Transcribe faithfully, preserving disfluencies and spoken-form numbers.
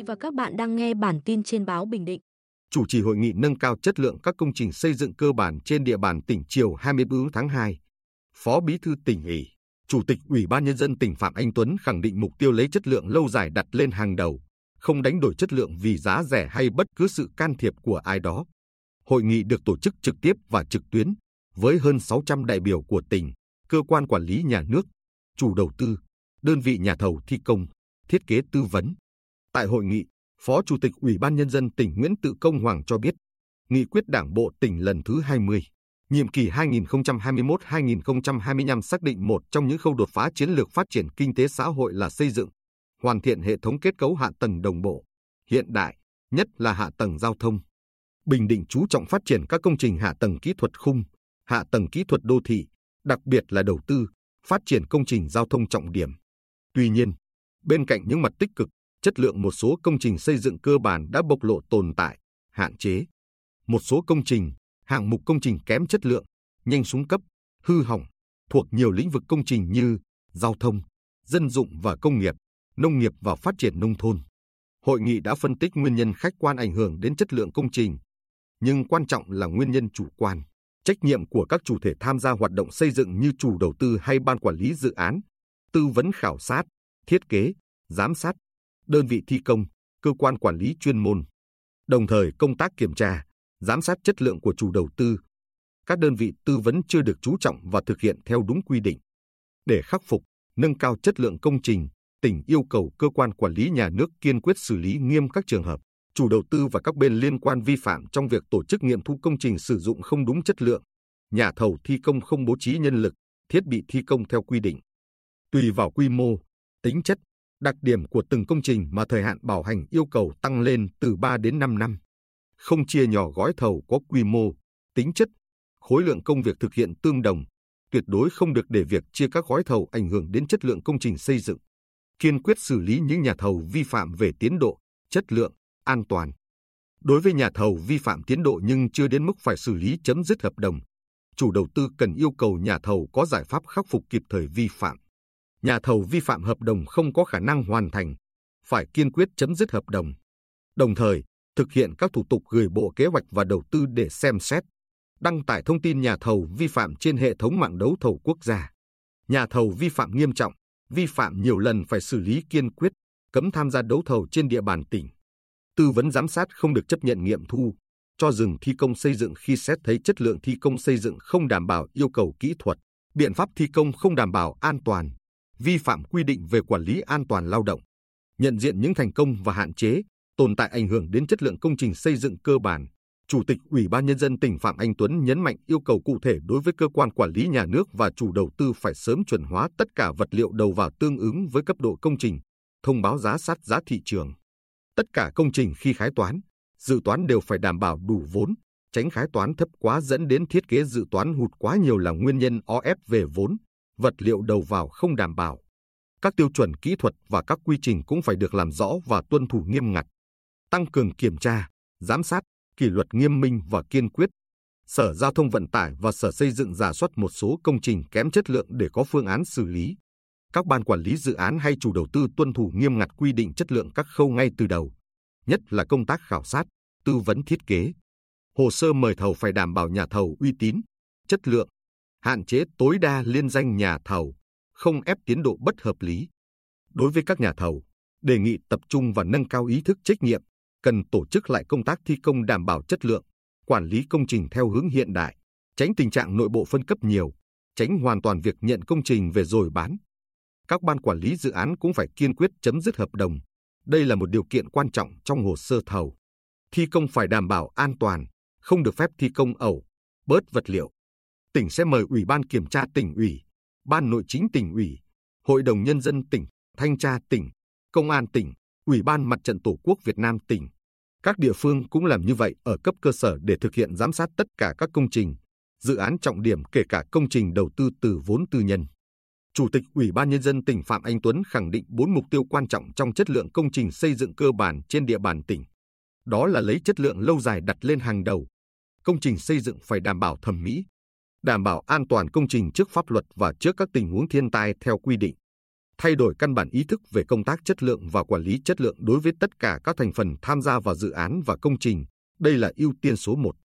vị và các bạn đang nghe bản tin trên báo Bình Định. Chủ trì hội nghị nâng cao chất lượng các công trình xây dựng cơ bản trên địa bàn tỉnh chiều hai mươi tư tháng hai, Phó Bí thư tỉnh ủy, Chủ tịch Ủy ban Nhân dân tỉnh Phạm Anh Tuấn khẳng định mục tiêu lấy chất lượng lâu dài đặt lên hàng đầu, không đánh đổi chất lượng vì giá rẻ hay bất cứ sự can thiệp của ai đó. Hội nghị được tổ chức trực tiếp và trực tuyến với hơn sáu trăm đại biểu của tỉnh, cơ quan quản lý nhà nước, chủ đầu tư, đơn vị nhà thầu thi công, thiết kế tư vấn. Tại hội nghị, Phó Chủ tịch Ủy ban Nhân dân tỉnh Nguyễn Tự Công Hoàng cho biết, Nghị quyết Đảng bộ tỉnh lần thứ hai mươi, nhiệm kỳ hai nghìn không trăm hai mươi mốt đến hai nghìn không trăm hai mươi lăm xác định một trong những khâu đột phá chiến lược phát triển kinh tế xã hội là xây dựng, hoàn thiện hệ thống kết cấu hạ tầng đồng bộ, hiện đại, nhất là hạ tầng giao thông. Bình Định chú trọng phát triển các công trình hạ tầng kỹ thuật khung, hạ tầng kỹ thuật đô thị, đặc biệt là đầu tư, phát triển công trình giao thông trọng điểm. Tuy nhiên, bên cạnh những mặt tích cực, chất lượng một số công trình xây dựng cơ bản đã bộc lộ tồn tại, hạn chế. Một số công trình, hạng mục công trình kém chất lượng, nhanh xuống cấp, hư hỏng, thuộc nhiều lĩnh vực công trình như giao thông, dân dụng và công nghiệp, nông nghiệp và phát triển nông thôn. Hội nghị đã phân tích nguyên nhân khách quan ảnh hưởng đến chất lượng công trình, nhưng quan trọng là nguyên nhân chủ quan, trách nhiệm của các chủ thể tham gia hoạt động xây dựng như chủ đầu tư hay ban quản lý dự án, tư vấn khảo sát, thiết kế, giám sát, đơn vị thi công, cơ quan quản lý chuyên môn. Đồng thời công tác kiểm tra, giám sát chất lượng của chủ đầu tư, các đơn vị tư vấn chưa được chú trọng và thực hiện theo đúng quy định. Để khắc phục, nâng cao chất lượng công trình, tỉnh yêu cầu cơ quan quản lý nhà nước kiên quyết xử lý nghiêm các trường hợp, chủ đầu tư và các bên liên quan vi phạm trong việc tổ chức nghiệm thu công trình sử dụng không đúng chất lượng, nhà thầu thi công không bố trí nhân lực, thiết bị thi công theo quy định. Tùy vào quy mô, tính chất, đặc điểm của từng công trình mà thời hạn bảo hành yêu cầu tăng lên từ ba đến năm năm. Không chia nhỏ gói thầu có quy mô, tính chất, khối lượng công việc thực hiện tương đồng, tuyệt đối không được để việc chia các gói thầu ảnh hưởng đến chất lượng công trình xây dựng. Kiên quyết xử lý những nhà thầu vi phạm về tiến độ, chất lượng, an toàn. Đối với nhà thầu vi phạm tiến độ nhưng chưa đến mức phải xử lý chấm dứt hợp đồng, chủ đầu tư cần yêu cầu nhà thầu có giải pháp khắc phục kịp thời vi phạm. Nhà thầu vi phạm hợp đồng không có khả năng hoàn thành, phải kiên quyết chấm dứt hợp đồng. Đồng thời, thực hiện các thủ tục gửi Bộ Kế hoạch và Đầu tư để xem xét, đăng tải thông tin nhà thầu vi phạm trên hệ thống mạng đấu thầu quốc gia. Nhà thầu vi phạm nghiêm trọng, vi phạm nhiều lần phải xử lý kiên quyết, cấm tham gia đấu thầu trên địa bàn tỉnh. Tư vấn giám sát không được chấp nhận nghiệm thu, cho dừng thi công xây dựng khi xét thấy chất lượng thi công xây dựng không đảm bảo yêu cầu kỹ thuật, biện pháp thi công không đảm bảo an toàn, vi phạm quy định về quản lý an toàn lao động. Nhận diện những thành công và hạn chế, tồn tại ảnh hưởng đến chất lượng công trình xây dựng cơ bản, Chủ tịch Ủy ban Nhân dân tỉnh Phạm Anh Tuấn nhấn mạnh yêu cầu cụ thể đối với cơ quan quản lý nhà nước và chủ đầu tư phải sớm chuẩn hóa tất cả vật liệu đầu vào tương ứng với cấp độ công trình, thông báo giá sát giá thị trường. Tất cả công trình khi khái toán, dự toán đều phải đảm bảo đủ vốn, tránh khái toán thấp quá dẫn đến thiết kế dự toán hụt quá nhiều là nguyên nhân o ép về vốn, vật liệu đầu vào không đảm bảo. Các tiêu chuẩn kỹ thuật và các quy trình cũng phải được làm rõ và tuân thủ nghiêm ngặt. Tăng cường kiểm tra, giám sát, kỷ luật nghiêm minh và kiên quyết. Sở Giao thông Vận tải và Sở Xây dựng rà soát một số công trình kém chất lượng để có phương án xử lý. Các ban quản lý dự án hay chủ đầu tư tuân thủ nghiêm ngặt quy định chất lượng các khâu ngay từ đầu, nhất là công tác khảo sát, tư vấn thiết kế. Hồ sơ mời thầu phải đảm bảo nhà thầu uy tín, chất lượng, hạn chế tối đa liên danh nhà thầu, không ép tiến độ bất hợp lý. Đối với các nhà thầu, đề nghị tập trung và nâng cao ý thức trách nhiệm, cần tổ chức lại công tác thi công đảm bảo chất lượng, quản lý công trình theo hướng hiện đại, tránh tình trạng nội bộ phân cấp nhiều, tránh hoàn toàn việc nhận công trình về rồi bán. Các ban quản lý dự án cũng phải kiên quyết chấm dứt hợp đồng. Đây là một điều kiện quan trọng trong hồ sơ thầu. Thi công phải đảm bảo an toàn, không được phép thi công ẩu, bớt vật liệu. Tỉnh sẽ mời Ủy ban Kiểm tra Tỉnh ủy, Ban Nội chính Tỉnh ủy, Hội đồng Nhân dân tỉnh, Thanh tra tỉnh, Công an tỉnh, Ủy ban Mặt trận Tổ quốc Việt Nam tỉnh. Các địa phương cũng làm như vậy ở cấp cơ sở để thực hiện giám sát tất cả các công trình, dự án trọng điểm kể cả công trình đầu tư từ vốn tư nhân. Chủ tịch Ủy ban Nhân dân tỉnh Phạm Anh Tuấn khẳng định bốn mục tiêu quan trọng trong chất lượng công trình xây dựng cơ bản trên địa bàn tỉnh. Đó là lấy chất lượng lâu dài đặt lên hàng đầu. Công trình xây dựng phải đảm bảo thẩm mỹ, đảm bảo an toàn công trình trước pháp luật và trước các tình huống thiên tai theo quy định. thay đổi căn bản ý thức về công tác chất lượng và quản lý chất lượng đối với tất cả các thành phần tham gia vào dự án và công trình. Đây là ưu tiên số một.